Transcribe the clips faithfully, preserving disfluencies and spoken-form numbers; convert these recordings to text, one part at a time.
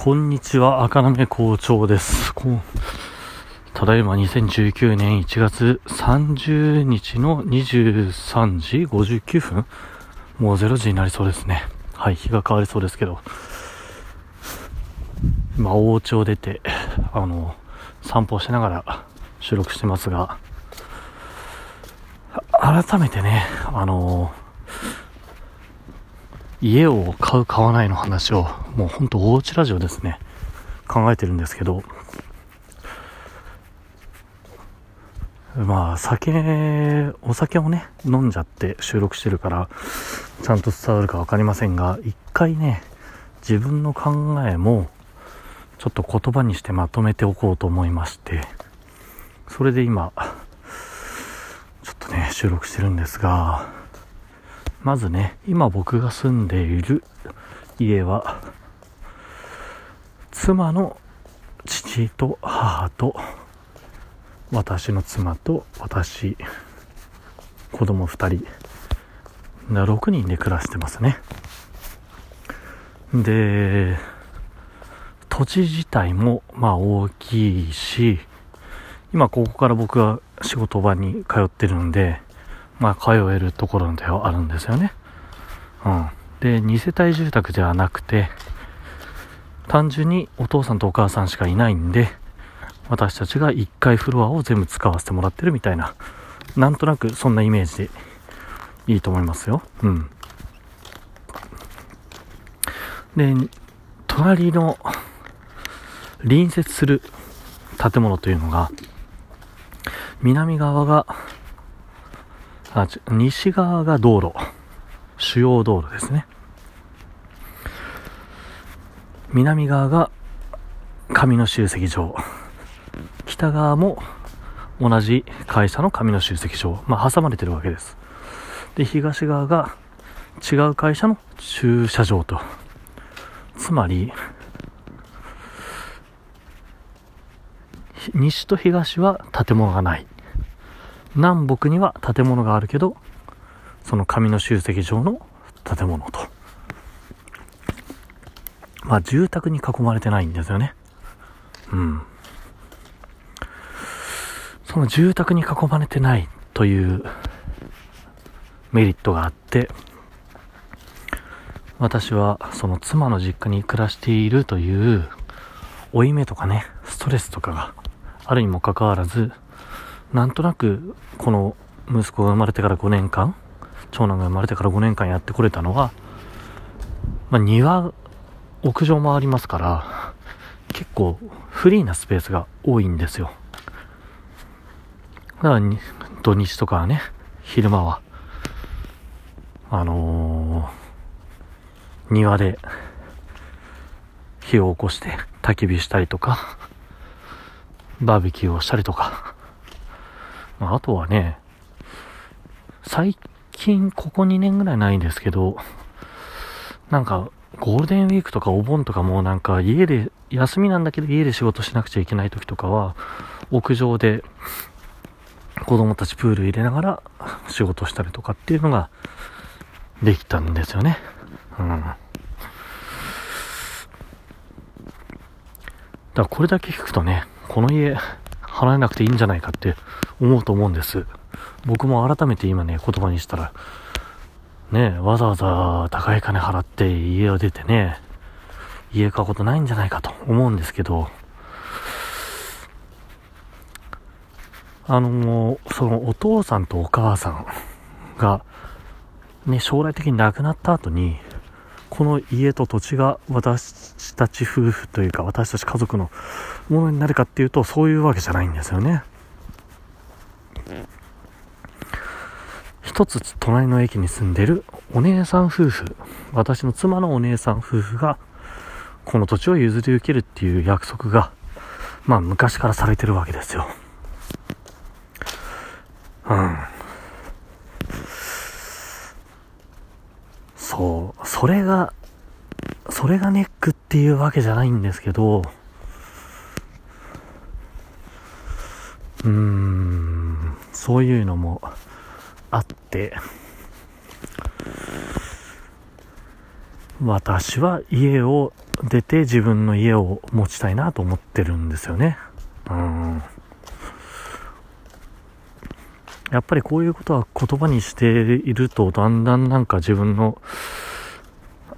こんにちは、赤目校長です。ただいまにせんじゅうきゅうねんいちがつさんじゅうにちのにじゅうさんじごじゅうきゅうふん、もうれいじになりそうですね。はい、日が変わりそうですけど、今お家を出てあの散歩しながら収録してますが、改めてね、あの家を買う買わないの話を、もうほんとおうちラジオですね、考えてるんですけど、まあ酒お酒をね飲んじゃって収録してるからちゃんと伝わるかわかりませんが、一回ね自分の考えもちょっと言葉にしてまとめておこうと思いまして、それで今ちょっとね収録してるんですが、まずね、今僕が住んでいる家は妻の父と母と私の妻と私、子供ふたり、ろくにんで暮らしてますね。で、土地自体もまあ大きいし、今ここから僕は仕事場に通ってるんで、まあ通えるところではあるんですよね。うん。で、に世帯住宅ではなくて、単純にお父さんとお母さんしかいないんで、私たちがいっかいフロアを全部使わせてもらってるみたいな、なんとなくそんなイメージでいいと思いますよ。うん。で、隣の隣接する建物というのが、南側があ西側が道路、主要道路ですね。南側が紙の集積場、北側も同じ会社の紙の集積場、まあ挟まれてるわけです。で、東側が違う会社の駐車場と、つまり西と東は建物がない、南北には建物があるけど、その紙の集積場の建物と、まあ住宅に囲まれてないんですよね。うん。その住宅に囲まれてないというメリットがあって、私はその妻の実家に暮らしているという負い目とかね、ストレスとかがあるにもかかわらず、なんとなくこの息子が生まれてからごねんかん、長男が生まれてからごねんかんやってこれたのは、まあ、庭、屋上もありますから結構フリーなスペースが多いんですよ。だから土日とかはね、昼間はあのー、庭で火を起こして焚き火したりとか、バーベキューをしたりとか、あとはね、最近ここにねんぐらいないんですけど、なんかゴールデンウィークとかお盆とかも、なんか家で休みなんだけど家で仕事しなくちゃいけない時とかは、屋上で子供たちプール入れながら仕事したりとかっていうのができたんですよね。うん。だからこれだけ聞くとね、この家払えなくていいんじゃないかって思うと思うんです。僕も改めて今ね言葉にしたらね、わざわざ高い金払って家を出てね、家買うことないんじゃないかと思うんですけど、あのそのお父さんとお母さんがね将来的に亡くなった後に、この家と土地が私たち夫婦というか私たち家族のものになるかっていうと、そういうわけじゃないんですよね。一つ隣の駅に住んでるお姉さん夫婦、私の妻のお姉さん夫婦がこの土地を譲り受けるっていう約束が、まあ昔からされてるわけですよ。うん。そう、それがそれがネックっていうわけじゃないんですけど、うーん、そういうのもあって、私は家を出て自分の家を持ちたいなと思ってるんですよね。うん。やっぱりこういうことは言葉にしているとだんだんなんか自分の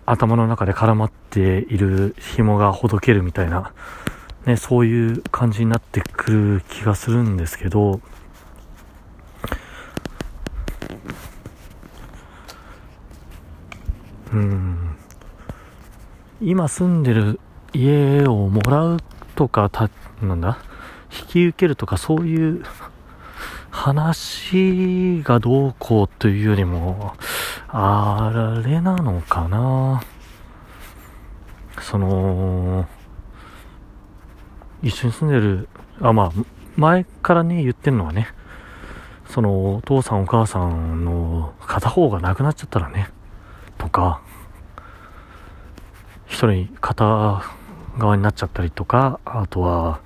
頭の中で絡まっている紐がほどけるみたいな、ね、そういう感じになってくる気がするんですけど、うん、今住んでる家をもらうとかたなんだ引き受けるとかそういう話がどうこうというよりもあれなのかな、その一緒に住んでるあまあ前からね言ってるのはね、そのお父さんお母さんの片方が亡くなっちゃったらねとか一人片側になっちゃったりとか、あとは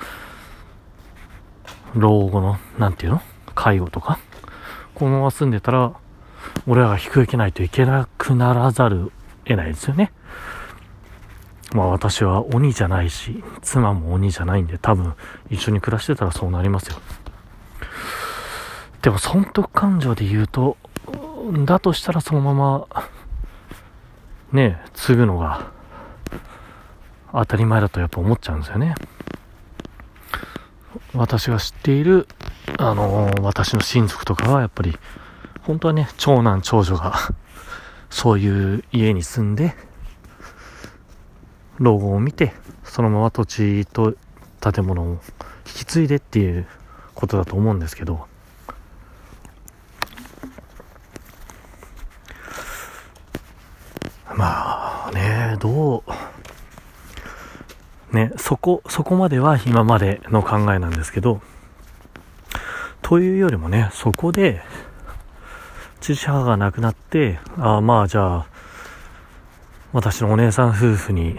老後のなんていうの介護とか、このまま住んでたら俺らが引き受けないといけなくならざるを得ないですよね。まあ私は鬼じゃないし妻も鬼じゃないんで多分一緒に暮らしてたらそうなりますよ。でも損得感情で言うとだとしたらそのままねえ継ぐのが当たり前だとやっぱ思っちゃうんですよね。私が知っているあのー、私の親族とかはやっぱり本当はね長男長女がそういう家に住んで老後を見てそのまま土地と建物を引き継いでっていうことだと思うんですけど、まあねどうねそこそこまでは今までの考えなんですけど、というよりもねそこで父母が亡くなってあまあじゃあ私のお姉さん夫婦に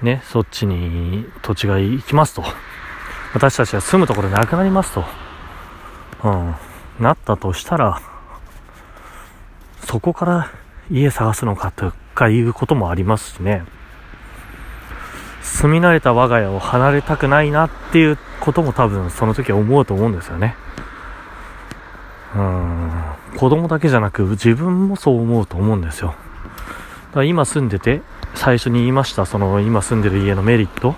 ねそっちに土地が行きますと、私たちが住むところなくなりますと、うん、なったとしたらそこから家探すのかとかいうこともありますしね、住み慣れた我が家を離れたくないなっていうことも多分その時は思うと思うんですよね。うーん、子供だけじゃなく自分もそう思うと思うんですよ。だから今住んでて最初に言いましたその今住んでる家のメリット、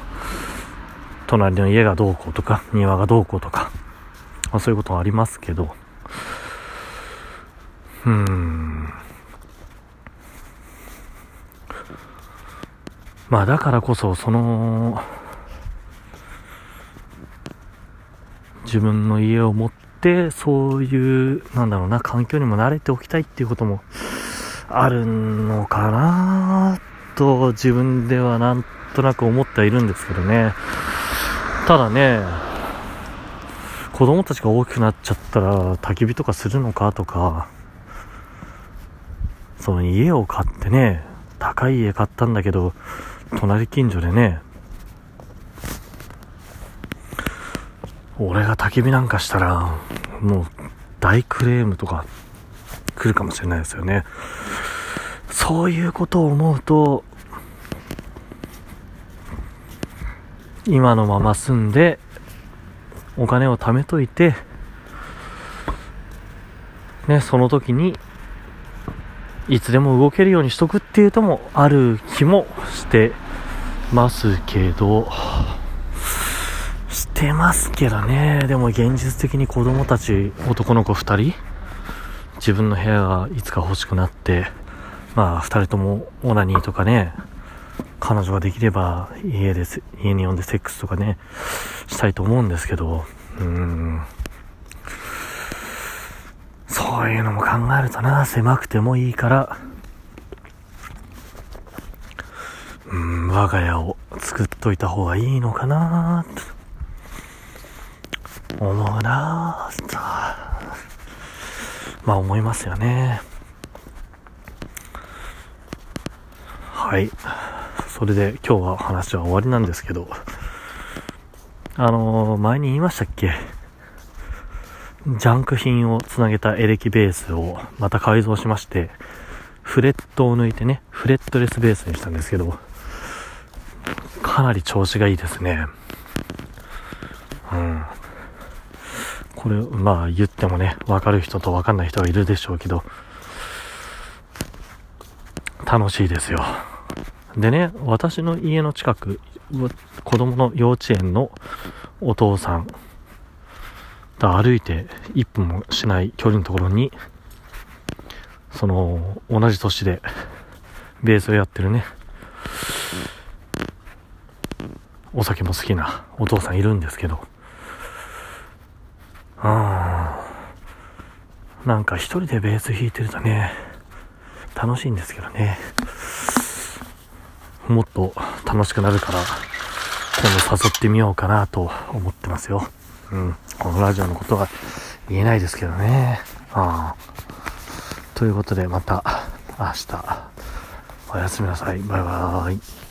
隣の家がどうこうとか庭がどうこうとか、まあ、そういうことはありますけど、うーん、まあだからこそその自分の家を持ってそういうなんだろうな環境にも慣れておきたいっていうこともあるのかなと自分ではなんとなく思ってはいるんですけどね。ただね子供たちが大きくなっちゃったら焚き火とかするのかとか、その家を買ってね高い家買ったんだけど隣近所でね俺が焚き火なんかしたらもう大クレームとか来るかもしれないですよね。そういうことを思うと今のまま住んでお金を貯めといてねその時にいつでも動けるようにしとくっていうともある気もしてますけどしてますけどねでも現実的に子供たち男の子ふたり自分の部屋がいつか欲しくなって、まあふたりともオナニーとかね彼女ができれば家で家に呼んでセックスとかねしたいと思うんですけど、うーん、そういうのも考えるとな狭くてもいいからうーん我が家を作っといた方がいいのかなと思うなとまあ思いますよね。はい、それで今日は話は終わりなんですけど、あのー、前に言いましたっけ、ジャンク品をつなげたエレキベースをまた改造しましてフレットを抜いてね、フレットレスベースにしたんですけど、かなり調子がいいですね。うん。これ、まあ言ってもね、分かる人と分かんない人はいるでしょうけど、楽しいですよ。でね、私の家の近く、子供の幼稚園のお父さん、歩いていっぷんもしない距離のところに、その同じ年でベースをやってるね、お酒も好きなお父さんいるんですけど、あー、なんか一人でベース弾いてるとね、楽しいんですけどね、もっと楽しくなるから今度誘ってみようかなと思ってますよ。うん、このラジオのことは言えないですけどね。ああ、ということでまた明日おやすみなさい。バイバーイ。